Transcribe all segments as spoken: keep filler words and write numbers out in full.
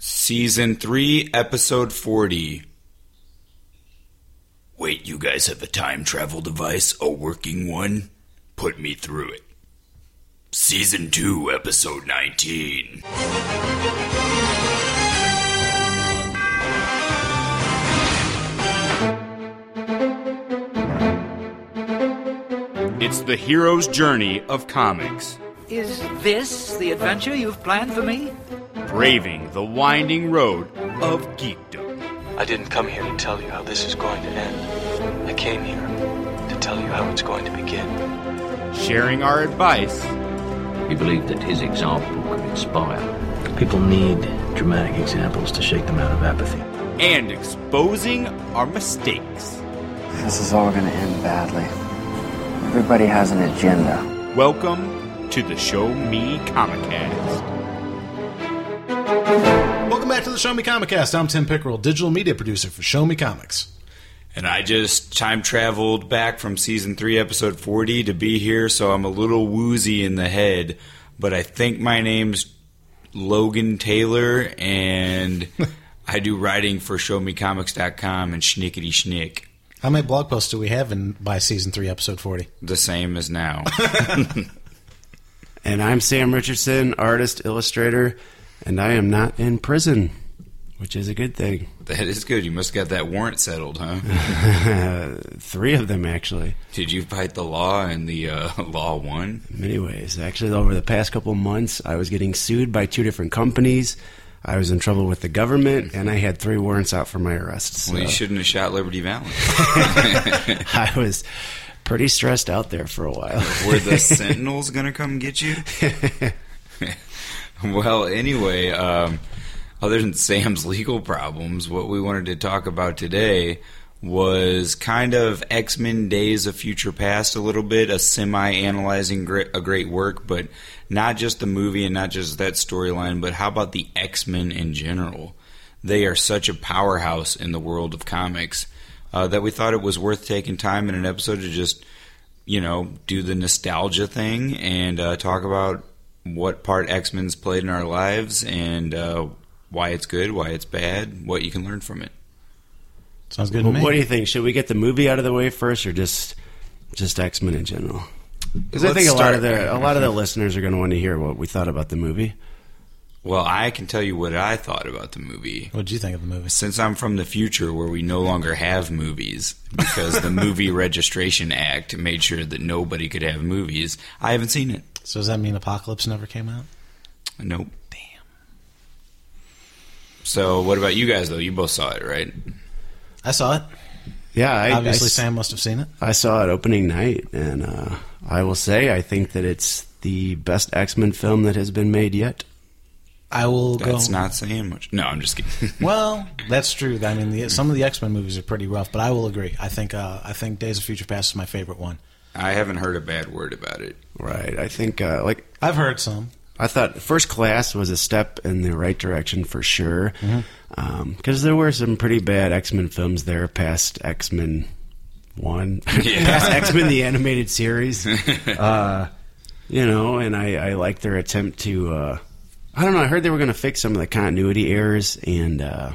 Season three, episode forty. Wait, you guys have a time travel device? A working one? Put me through it. Season two, episode nineteen. It's the hero's journey of comics. Is this the adventure you've planned for me? Braving the winding road of geekdom. I didn't come here to tell you how this is going to end. I came here to tell you how it's going to begin. Sharing our advice. We believe that his example could inspire. People need dramatic examples to shake them out of apathy. And exposing our mistakes. This is all going to end badly. Everybody has an agenda. Welcome to the Show Me Comicast. Welcome back to the Show Me Comicast. I'm Tim Pickerel, digital media producer for Show Me Comics. And I just time traveled back from season three, episode forty to be here, so I'm a little woozy in the head. But I think my name's Logan Taylor, and I do writing for Show Me Comics dot com and Schnickety Schnick. How many blog posts do we have in by season three, episode forty? The same as now. And I'm Sam Richardson, artist, illustrator. And I am not in prison, which is a good thing. That is good. You must have got that warrant settled, huh? Three of them, actually. Did you fight the law and the uh, law won? In many ways. Actually, over the past couple months, I was getting sued by two different companies. I was in trouble with the government, and I had three warrants out for my arrest. So. Well, you shouldn't have shot Liberty Valance. I was pretty stressed out there for a while. Were the Sentinels going to come get you? Well, anyway, um, other than Sam's legal problems, what we wanted to talk about today was kind of X-Men Days of Future Past a little bit, a semi-analyzing gr- a great work, but not just the movie and not just that storyline, but how about the X-Men in general? They are such a powerhouse in the world of comics uh, that we thought it was worth taking time in an episode to just, you know, do the nostalgia thing and uh, talk about what part X-Men's played in our lives and uh, why it's good, why it's bad, what you can learn from it. Sounds good to me. What do you think? Should we get the movie out of the way first or just just X-Men in general? Because I think a lot of the a lot of the listeners are going to want to hear what we thought about the movie. Well, I can tell you what I thought about the movie. What did you think of the movie? Since I'm from the future where we no longer have movies because the Movie Registration Act made sure that nobody could have movies, I haven't seen it. So does that mean Apocalypse never came out? Nope. Damn. So what about you guys, though? You both saw it, right? I saw it. Yeah. I, Obviously, I, Sam must have seen it. I saw it opening night, and uh, I will say I think that it's the best X-Men film that has been made yet. I will that's go... That's not saying much. No, I'm just kidding. Well, that's true. I mean, the, some of the X-Men movies are pretty rough, but I will agree. I think, uh, I think Days of Future Past is my favorite one. I haven't heard a bad word about it. Right. I think, uh, like... I've heard some. I thought First Class was a step in the right direction for sure. Because mm-hmm. um, there were some pretty bad X-Men films there past X-Men one. Yeah. Past X-Men the Animated Series. uh, you know, and I, I liked their attempt to... Uh, I don't know. I heard they were going to fix some of the continuity errors and... Uh,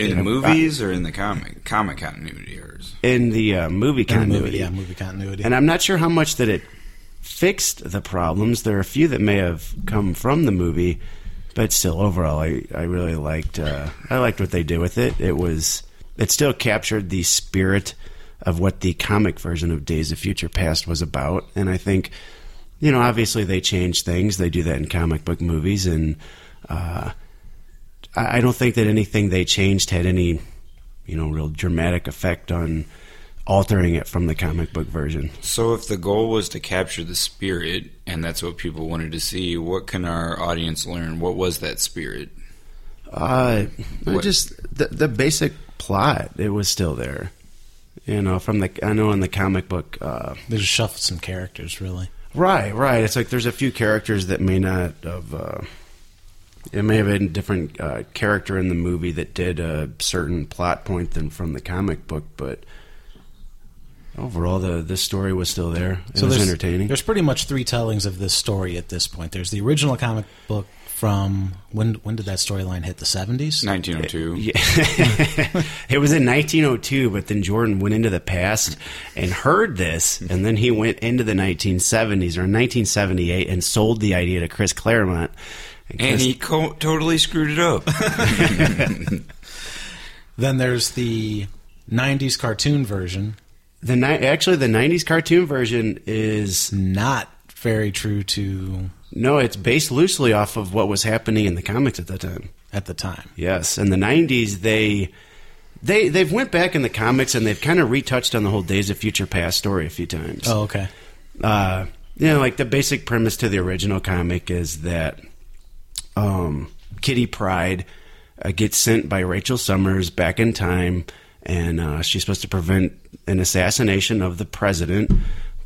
In the know, movies I, or in the comic comic continuity errors? In the uh, movie continuity. In the movie, yeah, movie continuity. And I'm not sure how much that it fixed the problems. There are a few that may have come from the movie, but still, overall, I, I really liked uh, I liked what they did with it. It was it still captured the spirit of what the comic version of Days of Future Past was about. And I think, you know, obviously they change things. They do that in comic book movies, and... Uh, I don't think that anything they changed had any, you know, real dramatic effect on altering it from the comic book version. So if the goal was to capture the spirit, and that's what people wanted to see, what can our audience learn? What was that spirit? Uh, just the, the basic plot, it was still there. You know, from the I know in the comic book... Uh, they just shuffled some characters, really. Right, right. It's like there's a few characters that may not have... Uh, It may have been a different uh, character in the movie that did a certain plot point than from the comic book, but overall, the this story was still there. It so was there's, entertaining. There's pretty much three tellings of this story at this point. There's the original comic book from when? When did that storyline hit the seventies? nineteen oh two. It, yeah. It was in nineteen oh two, but then Jordan went into the past and heard this, and then he went into the nineteen seventies or nineteen seventy-eight and sold the idea to Chris Claremont. And, Chris, and he co- totally screwed it up. Then there's the nineties cartoon version. The ni- actually the nineties cartoon version is not very true to. No, it's based loosely off of what was happening in the comics at that time. At the time. Yes. In the nineties, they, they, they've went back in the comics and they've kind of retouched on the whole Days of Future Past story a few times. Oh, okay. Uh, you know, like the basic premise to the original comic is that um, Kitty Pryde uh, gets sent by Rachel Summers back in time, and uh, she's supposed to prevent an assassination of the president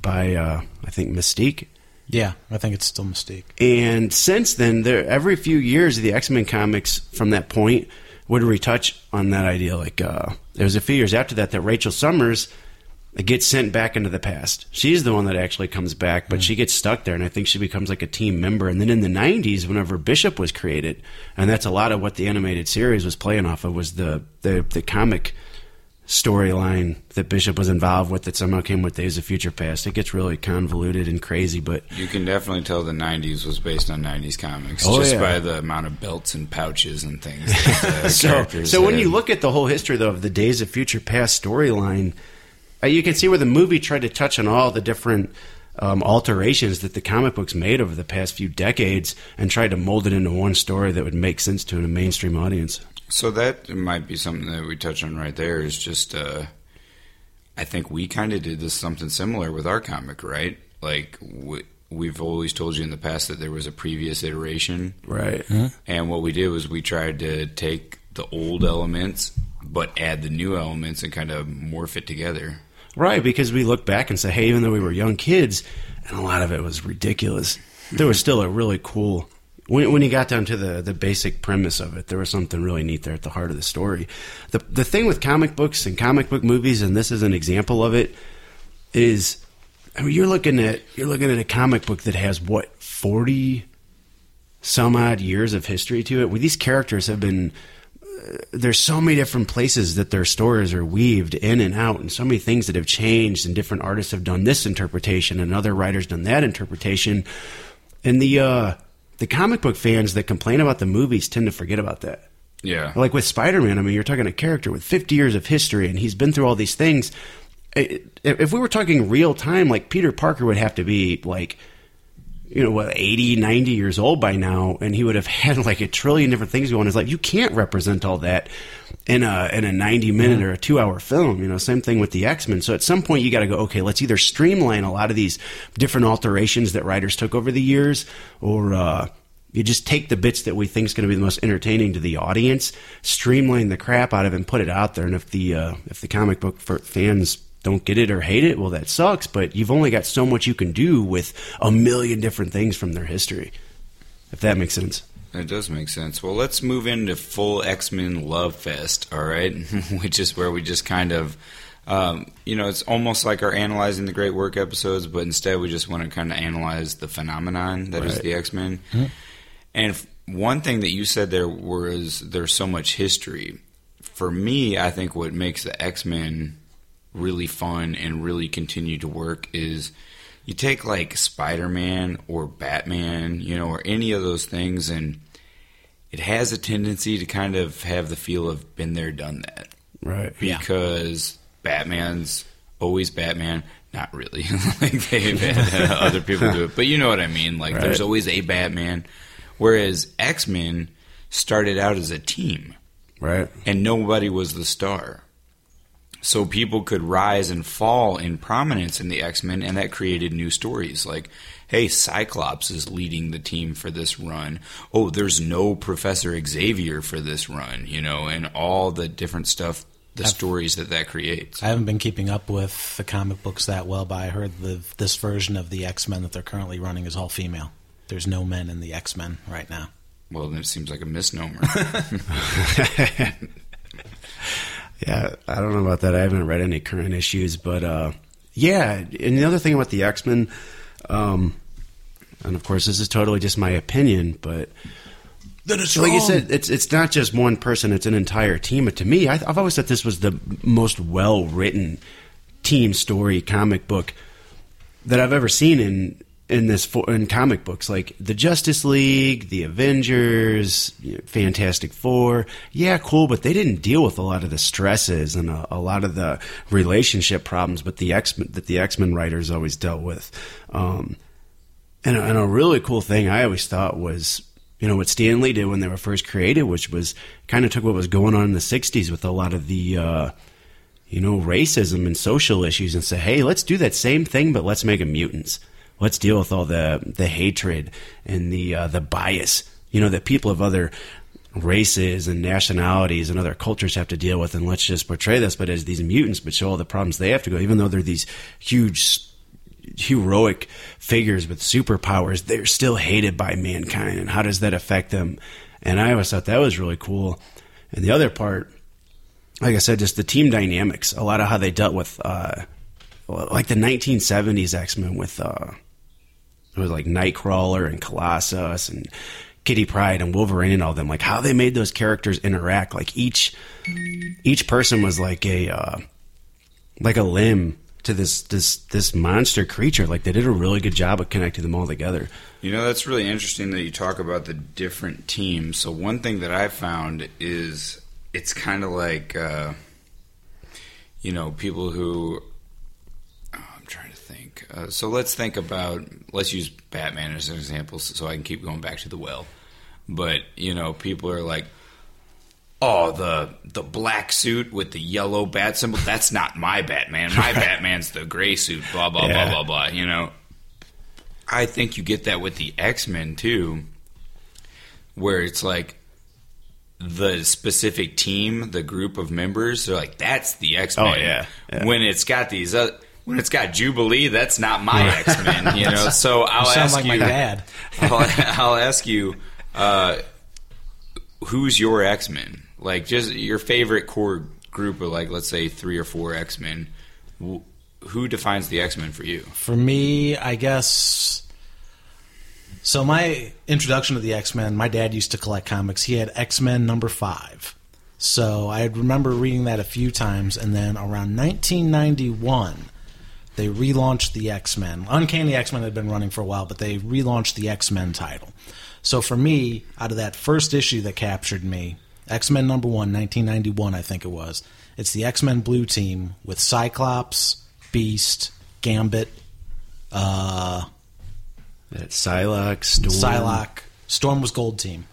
by, uh, I think, Mystique. Yeah, I think it's still Mystique. And since then, there, every few years, the X-Men comics from that point would retouch on that idea. Like, uh, there was a few years after that that Rachel Summers gets sent back into the past. She's the one that actually comes back, but mm-hmm. she gets stuck there, and I think she becomes like a team member. And then in the nineties, whenever Bishop was created, and that's a lot of what the animated series was playing off of, was the, the, the comic storyline that Bishop was involved with that somehow came with Days of Future Past. It gets really convoluted and crazy, but you can definitely tell the nineties was based on nineties comics oh, just yeah. by the amount of belts and pouches and things. That so so when you look at the whole history, though, of the Days of Future Past storyline, you can see where the movie tried to touch on all the different um, alterations that the comic books made over the past few decades and tried to mold it into one story that would make sense to a mainstream audience. So that might be something that we touch on right there is just, uh, I think we kind of did this something similar with our comic, right? Like, we, we've always told you in the past that there was a previous iteration. Right. Huh? And what we did was we tried to take the old elements, but add the new elements and kind of morph it together. Right, because we look back and say, hey, even though we were young kids, and a lot of it was ridiculous, there was still a really cool... When, when you got down to the, the basic premise of it, there was something really neat there at the heart of the story. The the thing with comic books and comic book movies, and this is an example of it, is I mean, you're looking at you're looking at a comic book that has what forty some odd years of history to it. Where these characters have been, uh, there's so many different places that their stories are weaved in and out, and so many things that have changed, and different artists have done this interpretation, and other writers done that interpretation, and the. Uh, The comic book fans that complain about the movies tend to forget about that. Yeah. Like with Spider-Man, I mean, you're talking a character with fifty years of history, and he's been through all these things. If we were talking real time, like Peter Parker would have to be like, you know, what, eighty, ninety years old by now, and he would have had like a trillion different things going on in his life. You can't represent all that in a in a ninety-minute yeah. or a two-hour film. You know, same thing with the X-Men. So at some point, you got to go, okay, let's either streamline a lot of these different alterations that writers took over the years, or uh, you just take the bits that we think is going to be the most entertaining to the audience, streamline the crap out of it, and put it out there. And if the uh, if the comic book for fans don't get it or hate it, well, that sucks, but you've only got so much you can do with a million different things from their history, if that makes sense. It does make sense. Well, let's move into full X-Men love fest, all right, which is where we just kind of, um, you know, it's almost like our Analyzing the Great Work episodes, but instead we just want to kind of analyze the phenomenon that right. is the X-Men. Mm-hmm. And if, one thing that you said there was there's so much history. For me, I think what makes the X-Men really fun and really continue to work is you take like Spider-Man or Batman, you know, or any of those things, and it has a tendency to kind of have the feel of been there, done that. Right. Because yeah. Batman's always Batman. Not really. Like they've had other people do it. But you know what I mean. Like right. there's always a Batman. Whereas X-Men started out as a team. Right. And nobody was the star. So people could rise and fall in prominence in the X-Men, and that created new stories. Like, hey, Cyclops is leading the team for this run. Oh, there's no Professor Xavier for this run, you know, and all the different stuff, the I've, stories that that creates. I haven't been keeping up with the comic books that well, but I heard the, this version of the X-Men that they're currently running is all female. There's no men in the X-Men right now. Well, then it seems like a misnomer. Yeah, I don't know about that. I haven't read any current issues, but uh, yeah. And the other thing about the X-Men, um, and of course this is totally just my opinion, but that it's like wrong. Like you said, it's it's not just one person, it's an entire team. But to me, I, I've always thought this was the most well-written team story comic book that I've ever seen in in this in comic books. Like the Justice League, the Avengers, you know, Fantastic Four. Yeah, cool, but they didn't deal with a lot of the stresses and a, a lot of the relationship problems but the X-Men, that the X-Men writers always dealt with. Um, and, a, and a really cool thing I always thought was, you know, what Stan Lee did when they were first created, which was kind of took what was going on in the sixties with a lot of the, uh, you know, racism and social issues and say, hey, let's do that same thing, but let's make them mutants. Let's deal with all the, the hatred and the uh, the bias, you know, that people of other races and nationalities and other cultures have to deal with, and let's just portray this, but as these mutants, but show all the problems they have to go, even though they're these huge, heroic figures with superpowers, they're still hated by mankind, and how does that affect them? And I always thought that was really cool. And the other part, like I said, just the team dynamics, a lot of how they dealt with, uh, like the nineteen seventies X-Men with... Uh, It was like Nightcrawler and Colossus and Kitty Pryde and Wolverine and all them. Like how they made those characters interact. Like each each person was like a uh, like a limb to this this this monster creature. Like they did a really good job of connecting them all together. You know, that's really interesting that you talk about the different teams. So one thing that I found is it's kind of like uh, you know people who. Uh, so let's think about, let's use Batman as an example so I can keep going back to the well. But, you know, people are like, oh, the the black suit with the yellow bat symbol, that's not my Batman. My Batman's the gray suit, blah, blah, yeah. blah, blah, blah, you know. I think you get that with the X-Men, too, where it's like the specific team, the group of members, they're like, that's the X-Men. Oh, yeah. yeah. When it's got these other... When it's got Jubilee, that's not my X-Men, you know. So I'll you sound ask like you, my dad. I'll, I'll ask you, uh, who's your X-Men? Like, just your favorite core group of, like, let's say three or four X-Men. Who defines the X-Men for you? For me, I guess. So my introduction to the X-Men, my dad used to collect comics. He had X-Men number five. So I remember reading that a few times, and then around nineteen ninety-one. They relaunched the X-Men. Uncanny X-Men had been running for a while, but they relaunched the X-Men title. So for me, out of that first issue that captured me, X-Men number one, nineteen ninety-one, I think it was, it's the X-Men Blue Team with Cyclops, Beast, Gambit, uh... That Psylocke, Storm. Psylocke. Storm was Gold Team.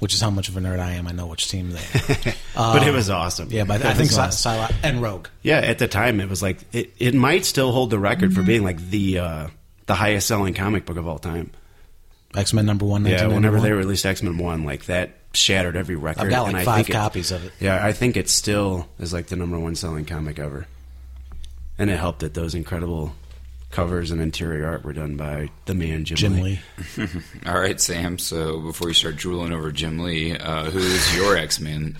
Which is how much of a nerd I am. I know which team they are. But um, it was awesome. Yeah, but it I think awesome. Psylocke and Rogue. Yeah, at the time it was like, it, it might still hold the record for being like the uh, the highest selling comic book of all time. X-Men number one. Yeah, whenever they released X-Men one, like that shattered every record. I've got like and I five think copies it, of it. Yeah, I think it still is like the number one selling comic ever. And it helped that those incredible covers and interior art were done by the man Jim, Jim Lee. Lee. All right, Sam. So before you start drooling over Jim Lee, uh, who is your X-Men?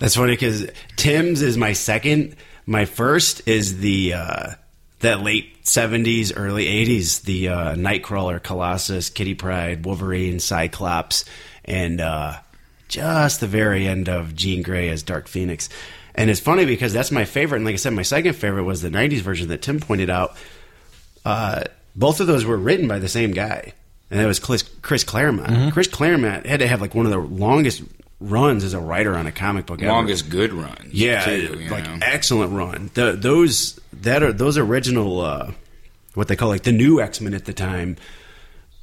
That's funny because Tim's is my second. My first is the uh, that late seventies, early eighties. The uh, Nightcrawler, Colossus, Kitty Pryde, Wolverine, Cyclops, and uh, just the very end of Jean Grey as Dark Phoenix. And it's funny because that's my favorite. And like I said, my second favorite was the nineties version that Tim pointed out. Uh, both of those were written by the same guy, and that was Chris, Chris Claremont. Mm-hmm. Chris Claremont had to have like one of the longest runs as a writer on a comic book. Longest ever. Good run, yeah, too, like know. Excellent run. The, those that are those original, uh, what they call like the new X-Men at the time.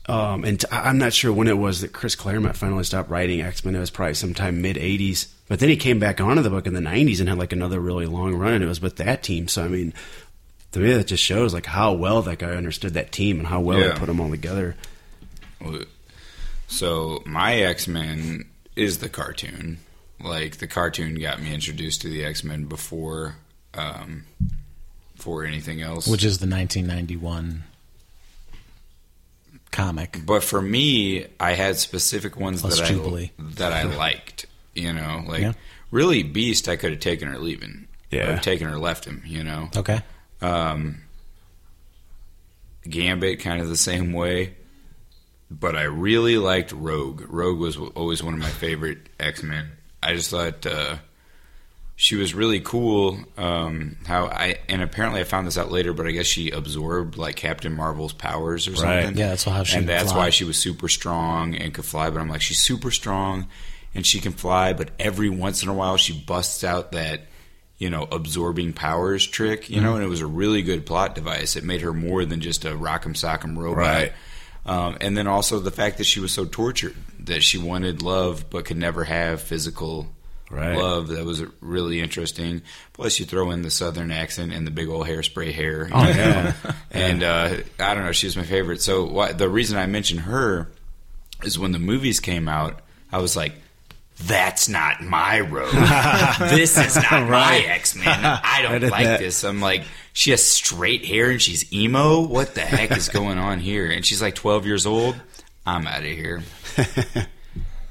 Um, and t- I'm not sure when it was that Chris Claremont finally stopped writing X-Men. It was probably sometime mid eighties. But then he came back onto the book in the nineties and had like another really long run, and it was with that team. So I mean. To me, that just shows like how well that guy understood that team and how well yeah. they put them all together. So my X-Men is the cartoon. Like the cartoon got me introduced to the X-Men before, um, before anything else, which is the nineteen ninety-one comic. But for me, I had specific ones Plus that Jubilee. I that I liked. You know, like yeah. really Beast, I could have taken or leaving. Yeah, or taken or left him. You know, okay. Um, Gambit kind of the same way. But I really liked Rogue. Rogue was always one of my favorite X-Men. I just thought uh, she was really cool. Um, how I and apparently I found this out later, but I guess she absorbed like Captain Marvel's powers or right. something. Yeah, that's how she. And that's fly. why she was super strong and could fly. But I'm like, she's super strong and she can fly, but every once in a while she busts out that, you know, absorbing powers trick. You mm-hmm. know, and it was a really good plot device. It made her more than just a rock'em sock'em robot. Right. Um, and then also the fact that she was so tortured, that she wanted love but could never have physical right. love. That was really interesting. Plus, you throw in the Southern accent and the big old hairspray hair. Oh, yeah. And uh, I don't know, she was my favorite. So why, the reason I mentioned her is when the movies came out, I was like, that's not my Rogue. This is not right. my X-Men. I don't I like that. this. I'm like, she has straight hair and she's emo? What the heck is going on here? And she's like twelve years old. I'm out of here.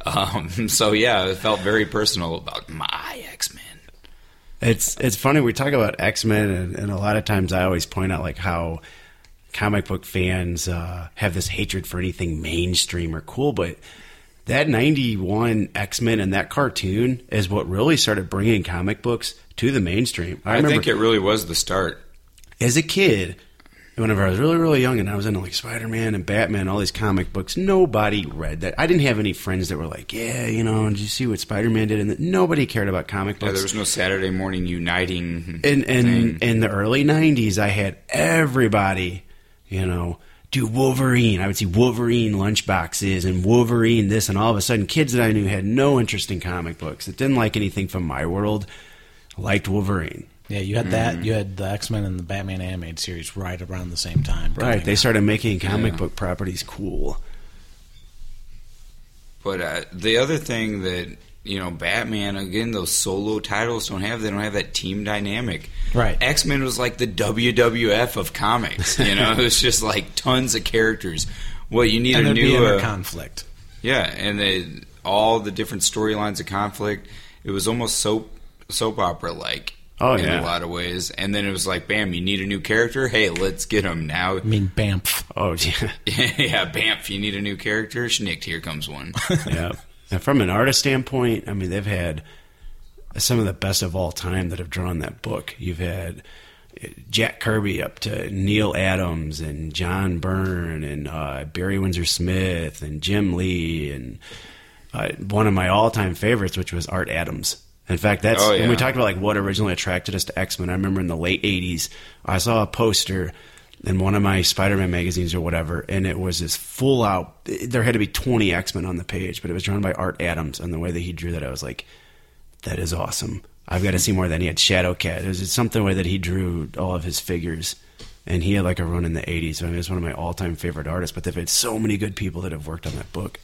um, so, yeah, it felt very personal about my X-Men. It's it's funny. We talk about X-Men, and, and a lot of times I always point out like how comic book fans uh, have this hatred for anything mainstream or cool, but that ninety-one X-Men and that cartoon is what really started bringing comic books to the mainstream. I, I remember, think it really was the start. As a kid, whenever I was really, really young and I was into like Spider-Man and Batman, all these comic books, nobody read that. I didn't have any friends that were like, yeah, you know, did you see what Spider-Man did? And that nobody cared about comic books. Yeah, there was no Saturday morning uniting and, and, in the early nineties, I had everybody, you know, do Wolverine. I would see Wolverine lunchboxes and Wolverine this, and all of a sudden kids that I knew had no interest in comic books, that didn't like anything from my world, liked Wolverine. Yeah, you had that. Mm. You had the X-Men and the Batman animated series right around the same time. Right, they out. started making comic yeah. book properties cool. But uh, the other thing that, you know, Batman, again, those solo titles don't have, they don't have that team dynamic. Right. X-Men was like the W W F of comics, you know? It was just like tons of characters. Well, you need and a new... Uh, conflict. Yeah, and they, all the different storylines of conflict. It was almost soap soap opera-like oh, in yeah. a lot of ways. And then it was like, bam, you need a new character? Hey, let's get him now. I mean, Bamf. Oh, yeah. yeah, Bamf, you need a new character? Schnicked, here comes one. Yeah. Now, from an artist standpoint, I mean, they've had some of the best of all time that have drawn that book. You've had Jack Kirby up to Neil Adams and John Byrne and uh, Barry Windsor Smith and Jim Lee and uh, one of my all-time favorites, which was Art Adams. In fact, that's oh, yeah. when we talked about like what originally attracted us to X-Men. I remember in the late eighties, I saw a poster in one of my Spider-Man magazines or whatever, and it was this full-out... There had to be twenty X-Men on the page, but it was drawn by Art Adams, and the way that he drew that, I was like, that is awesome. I've got to see more of that. And he had Shadowcat. It was something way that he drew all of his figures, and he had like a run in the eighties. So, I mean, it's one of my all-time favorite artists, but they've had so many good people that have worked on that book.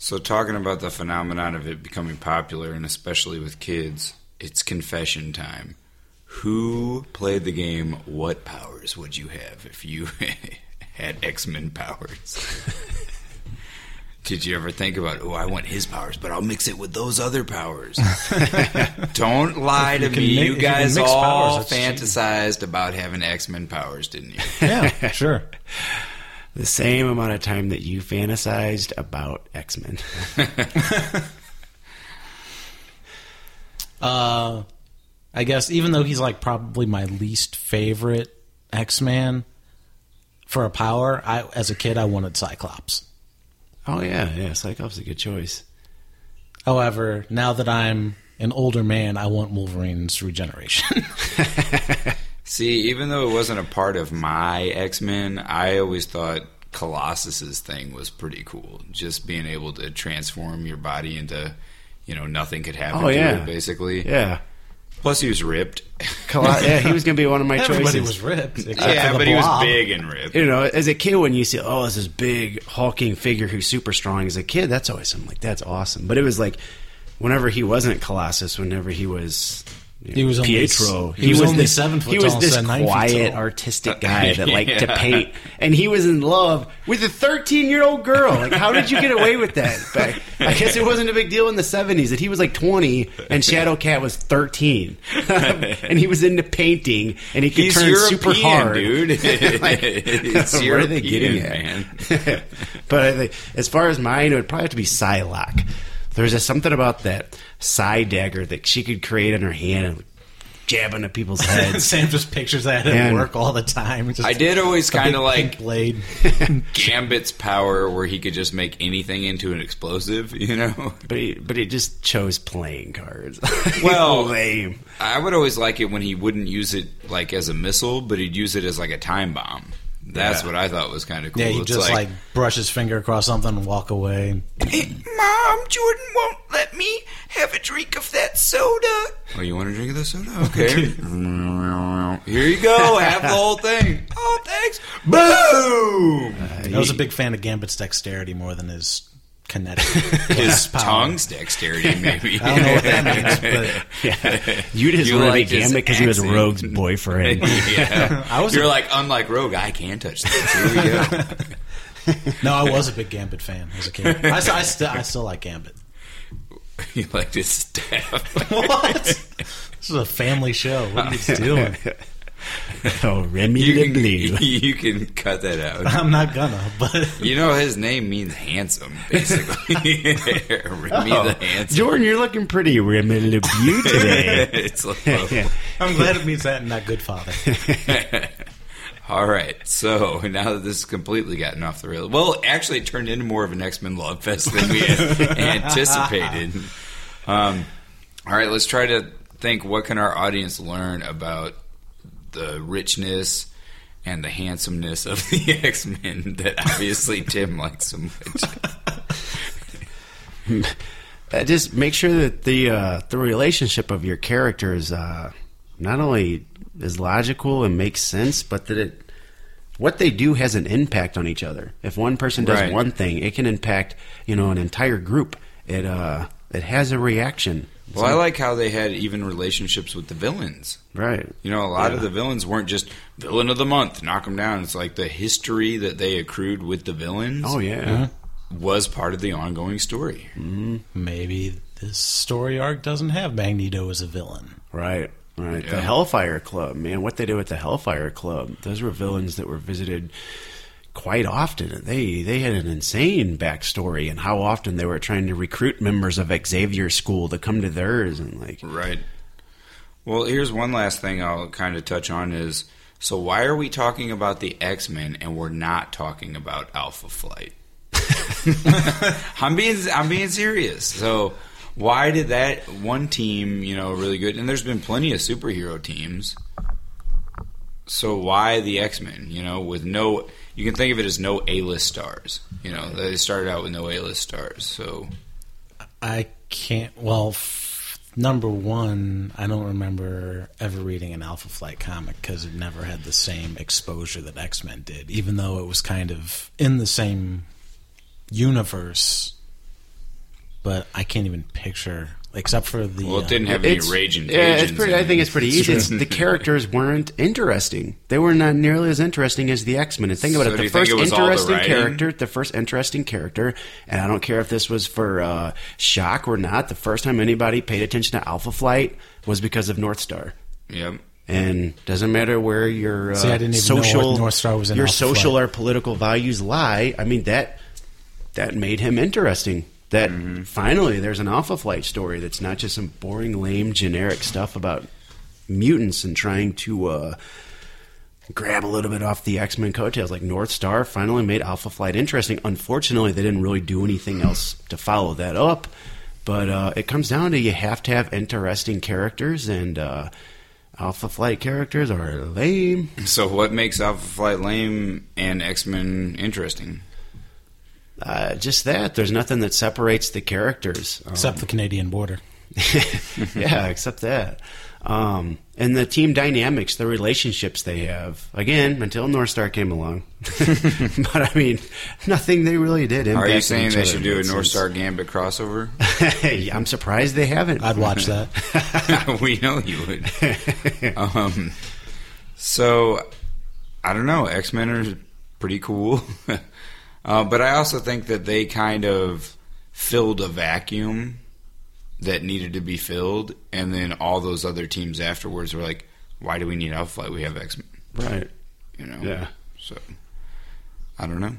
So talking about the phenomenon of it becoming popular, and especially with kids, it's confession time. Who played the game? What powers would you have if you had X-Men powers? Did you ever think about, oh, I want his powers, but I'll mix it with those other powers? Don't lie to me. Mi- you guys you all powers, fantasized cheating. about having X-Men powers, didn't you? Yeah, sure. The same amount of time that you fantasized about X-Men. uh... I guess, even though he's like probably my least favorite X-Man for a power, I as a kid I wanted Cyclops. Oh yeah, yeah, Cyclops is a good choice. However, now that I'm an older man, I want Wolverine's regeneration. See, even though it wasn't a part of my X-Men, I always thought Colossus's thing was pretty cool. Just being able to transform your body into, you know, nothing could happen oh, to yeah. it, basically. Yeah. Plus, he was ripped. Yeah, he was going to be one of my Everybody choices. Everybody was ripped. Yeah, but blob. he was big and ripped. You know, as a kid, when you see, oh, it's this big, hulking figure who's super strong. As a kid, that's always something like, that's awesome. But it was like, whenever he wasn't Colossus, whenever he was He was only, Pietro. He, he was, was only this, seven foot He tall, was this quiet, artistic guy that liked yeah. to paint, and he was in love with a thirteen-year-old girl. Like, how did you get away with that? But I guess it wasn't a big deal in the seventies that he was like twenty and Shadowcat was thirteen, and he was into painting, and he could He's turn European, super hard, dude. Like, it's where European, are they getting at, man? But I think, as far as mine, it would probably have to be Psylocke. There's just something about that side dagger that she could create in her hand and jab into people's heads. Sam just pictures that at work all the time. Just I did always kind of like blade. Gambit's power where he could just make anything into an explosive, you know? But he, but he just chose playing cards. Well, lame. I would always like it when he wouldn't use it like as a missile, but he'd use it as like a time bomb. That's yeah. what I thought was kind of cool. Yeah, he it's just like, like brush his finger across something and walk away. Hey, Mom, Jordan won't let me have a drink of that soda. Oh, you want a drink of that soda? Okay. Here you go. Have the whole thing. Oh, thanks. Boom! Uh, I was a big fan of Gambit's dexterity more than his kinetic. His tongue's dexterity, maybe. I don't know what that means, but yeah. You just you like Gambit because he was Rogue's boyfriend. Yeah. I was You're a, like, unlike Rogue, I can touch this. Here we go. No, I was a big Gambit fan as a kid. I, I, st- I still like Gambit. You liked his staff. What? This is a family show. What are you doing? Oh, Remy LeBeau. You can cut that out. I'm not gonna, but... You know, his name means handsome, basically. Remy oh, the Handsome. Jordan, you're looking pretty Remy LeBeau today. It's yeah. I'm glad it means that and not good father. All right, so now that this has completely gotten off the rails... Well, actually, it turned into more of an X-Men love fest than we had anticipated. Um, all right, let's try to think, what can our audience learn about the richness and the handsomeness of the X-Men that obviously Tim likes so much? Just make sure that the uh, the relationship of your characters uh, not only is logical and makes sense, but that it what they do has an impact on each other. If one person does right. one thing, it can impact, you know, an entire group. It uh, it has a reaction. Well, I like how they had even relationships with the villains. Right. You know, a lot yeah. of the villains weren't just villain of the month, knock them down. It's like the history that they accrued with the villains. Oh, yeah. Was part of the ongoing story. Mm-hmm. Maybe this story arc doesn't have Magneto as a villain. Right. Right. Yeah. The Hellfire Club, man. What they did with the Hellfire Club. Those were villains that were visited quite often. They they had an insane backstory, and how often they were trying to recruit members of Xavier's school to come to theirs, and like right. Well, here's one last thing I'll kind of touch on is, so why are we talking about the X-Men and we're not talking about Alpha Flight? I'm being I'm being serious. So why did that one team, you know, really good? And there's been plenty of superhero teams. So why the X-Men? You know, with no. You can think of it as no A-list stars. You know, they started out with no A-list stars, so... I can't... Well, f- number one, I don't remember ever reading an Alpha Flight comic because it never had the same exposure that X-Men did, even though it was kind of in the same universe. But I can't even picture... Except for the... Well, it didn't have uh, any raging... Yeah, it's pretty, I think it's pretty it's easy. It's, the characters weren't interesting. They were not nearly as interesting as the X-Men. And think about so it. The first it interesting the character... The first interesting character... And I don't care if this was for uh, shock or not. The first time anybody paid attention to Alpha Flight was because of North Star. Yep. And doesn't matter where your uh, See, I didn't even social... know what North Star was in your Alpha social Flight. Or political values lie. I mean, that that made him interesting. That mm-hmm. finally there's an Alpha Flight story that's not just some boring, lame, generic stuff about mutants and trying to uh, grab a little bit off the X-Men coattails. Like North Star finally made Alpha Flight interesting. Unfortunately, they didn't really do anything else to follow that up. But uh, it comes down to you have to have interesting characters, and uh, Alpha Flight characters are lame. So what makes Alpha Flight lame and X-Men interesting? Uh, just that. There's nothing that separates the characters. Um, Except the Canadian border. Yeah, except that. Um, and the team dynamics, the relationships they have. Again, until North Star came along. But, I mean, nothing they really did. Are you saying they should do a North Star Gambit crossover? Hey, I'm surprised they haven't. I'd watch that. We know you would. Um, so, I don't know. X-Men are pretty cool. Uh, but I also think that they kind of filled a vacuum that needed to be filled, and then all those other teams afterwards were like, why do we need Alpha Flight? We have X-Men. Right. You know? Yeah. So, I don't know.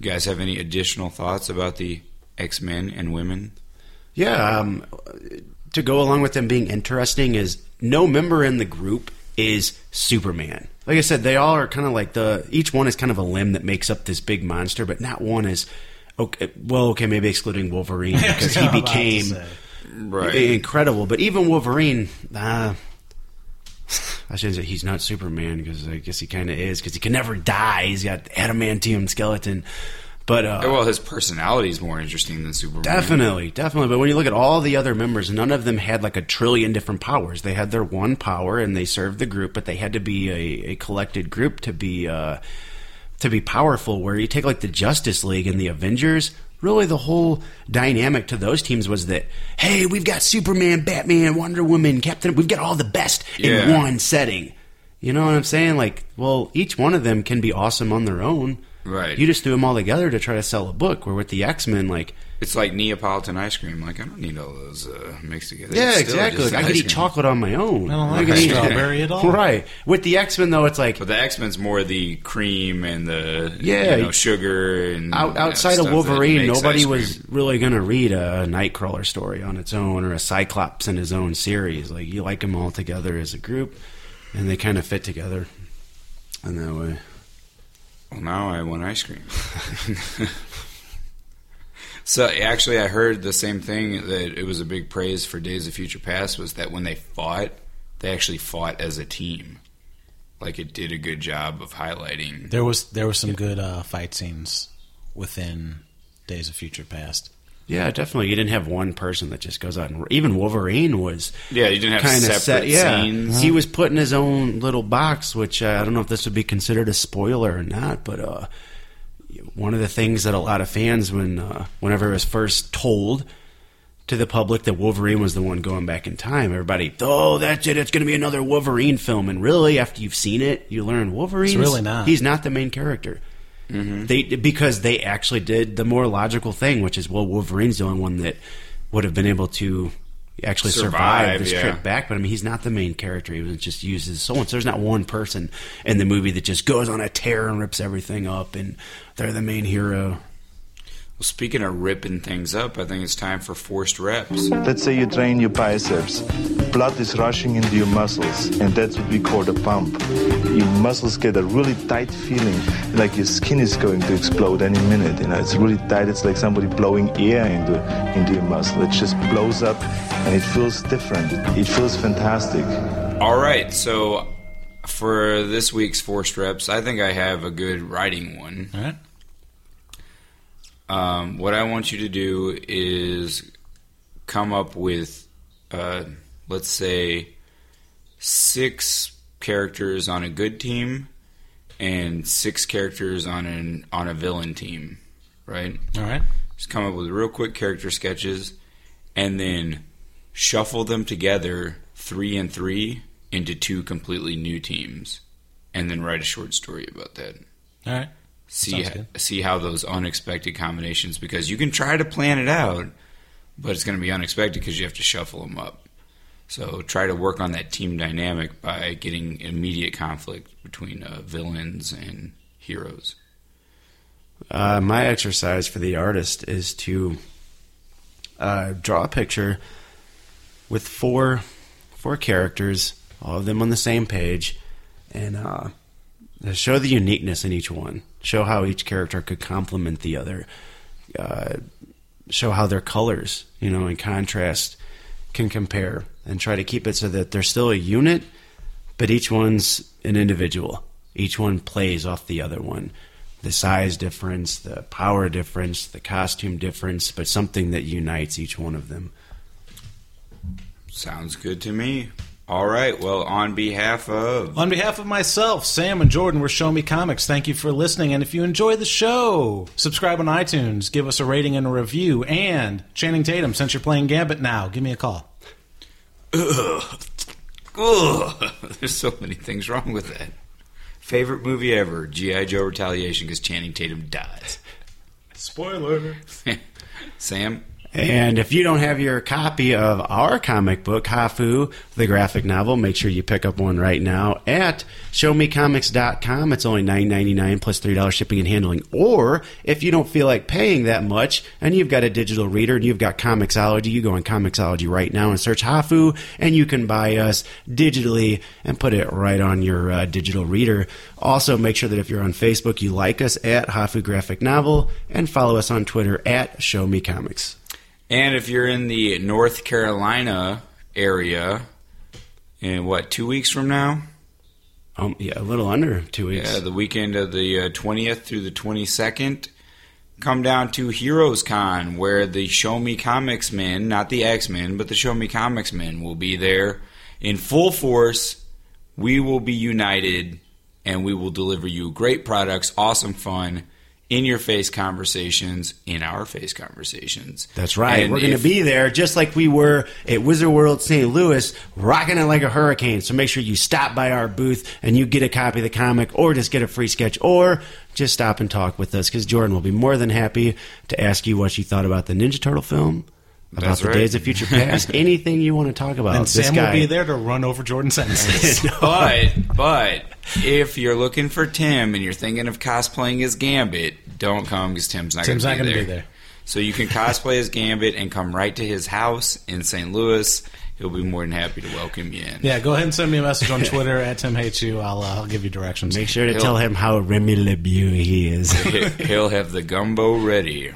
You guys have any additional thoughts about the X-Men and women? Yeah. Um, to go along with them being interesting is no member in the group is Superman. Like I said, they all are kind of like the... Each one is kind of a limb that makes up this big monster, but not one is... Okay, well, okay, maybe excluding Wolverine, because he became... Right. Incredible. But even Wolverine, uh, I shouldn't say he's not Superman, because I guess he kind of is, because he can never die. He's got adamantium skeleton. But uh, well, his personality is more interesting than Superman. Definitely, definitely. But when you look at all the other members, none of them had like a trillion different powers. They had their one power, and they served the group, but they had to be a, a collected group to be uh, to be powerful. Where you take like the Justice League and the Avengers. Really, the whole dynamic to those teams was that, hey, we've got Superman, Batman, Wonder Woman, Captain... We've got all the best yeah. in one setting. You know what I'm saying? Like, well, each one of them can be awesome on their own. Right. You just threw them all together to try to sell a book, where with the X-Men, like... It's like Neapolitan ice cream. Like, I don't need all those uh, mixed together. Yeah, it's exactly. Like, I could eat cream. chocolate on my own. I don't like right. strawberry at all. Right. With the X-Men, though, it's like... But the X-Men's more the cream and the yeah, you know, sugar and... Out, outside of Wolverine, nobody was really going to read a Nightcrawler story on its own or a Cyclops in his own series. Like, you like them all together as a group, and they kind of fit together in that way. Well, now I want ice cream. So, actually, I heard the same thing, that it was a big praise for Days of Future Past, was that when they fought, they actually fought as a team. Like, it did a good job of highlighting. There was there were some good uh, fight scenes within Days of Future Past. Yeah, definitely. You didn't have one person that just goes out and... Even Wolverine was... Yeah, you didn't have separate set, yeah. scenes. He was put in his own little box, which uh, I don't know if this would be considered a spoiler or not, but... Uh, one of the things that a lot of fans, when uh, whenever it was first told to the public that Wolverine was the one going back in time, everybody, oh, that's it, it's going to be another Wolverine film. And really, after you've seen it, you learn Wolverine's really not. He's not the main character. Mm-hmm. They because they actually did the more logical thing, which is, well, Wolverine's the only one that would have been able to actually survive, survive this yeah. trip back. But, I mean, he's not the main character. He was just used as so-and-so. There's not one person in the movie that just goes on a tear and rips everything up, and they're the main hero. Well, speaking of ripping things up, I think it's time for forced reps. Let's say you train your biceps. Blood is rushing into your muscles, and that's what we call the pump. Your muscles get a really tight feeling, like your skin is going to explode any minute. You know, it's really tight. It's like somebody blowing air into into your muscle. It just blows up, and it feels different. It feels fantastic. All right, so for this week's forced reps, I think I have a good writing one. All right. Um, what I want you to do is come up with, uh, let's say, six characters on a good team and six characters on an on a villain team, right? All right. Just come up with real quick character sketches and then shuffle them together three and three into two completely new teams, and then write a short story about that. All right. See see how those unexpected combinations, because you can try to plan it out, but it's going to be unexpected because you have to shuffle them up. So try to work on that team dynamic by getting immediate conflict between uh, villains and heroes. Uh, my exercise for the artist is to uh, draw a picture with four four characters, all of them on the same page, and uh, show the uniqueness in each one. Show how each character could complement the other. Uh, show how their colors, you know, and contrast can compare, and try to keep it so that they're still a unit, but each one's an individual. Each one plays off the other one. The size difference, the power difference, the costume difference, but something that unites each one of them. Sounds good to me. All right. Well, on behalf of... On behalf of myself, Sam, and Jordan, we're Show Me Comics. Thank you for listening. And if you enjoy the show, subscribe on iTunes, give us a rating and a review. And Channing Tatum, since you're playing Gambit now, give me a call. Ugh. Ugh. There's so many things wrong with that. Favorite movie ever, G I. Joe Retaliation, because Channing Tatum dies. Spoiler. Sam? And if you don't have your copy of our comic book, Hafu, the graphic novel, make sure you pick up one right now at Show Me Comics dot com. It's only nine ninety-nine plus three dollars shipping and handling. Or if you don't feel like paying that much and you've got a digital reader and you've got Comixology, you go on Comixology right now and search Hafu, and you can buy us digitally and put it right on your uh, digital reader. Also, make sure that if you're on Facebook, you like us at Hafu Graphic Novel and follow us on Twitter at Show Me Comics. And if you're in the North Carolina area, in what, two weeks from now? Um, yeah, a little under two weeks. Yeah, the weekend of the uh, twentieth through the twenty-second. Come down to Heroes Con, where the Show Me Comics men, not the X-Men, but the Show Me Comics men will be there in full force. We will be united, and we will deliver you great products, awesome fun, in-your-face conversations, in our-face conversations. That's right. And we're going to be there just like we were at Wizard World Saint Louis, rocking it like a hurricane. So make sure you stop by our booth and you get a copy of the comic, or just get a free sketch, or just stop and talk with us, because Jordan will be more than happy to ask you what you thought about the Ninja Turtle film, about That's the right. Days of Future Past, anything you want to talk about. And this Sam guy will be there to run over Jordan's sentences. No. But, but... if you're looking for Tim and you're thinking of cosplaying as Gambit, don't come, because Tim's not going to be there. there. So you can cosplay as Gambit and come right to his house in Saint Louis. He'll be more than happy to welcome you in. Yeah, go ahead and send me a message on Twitter at Tim Hates You. I'll, uh, I'll give you directions. Make sure to he'll, tell him how Remy LeBeau he is. He'll have the gumbo ready.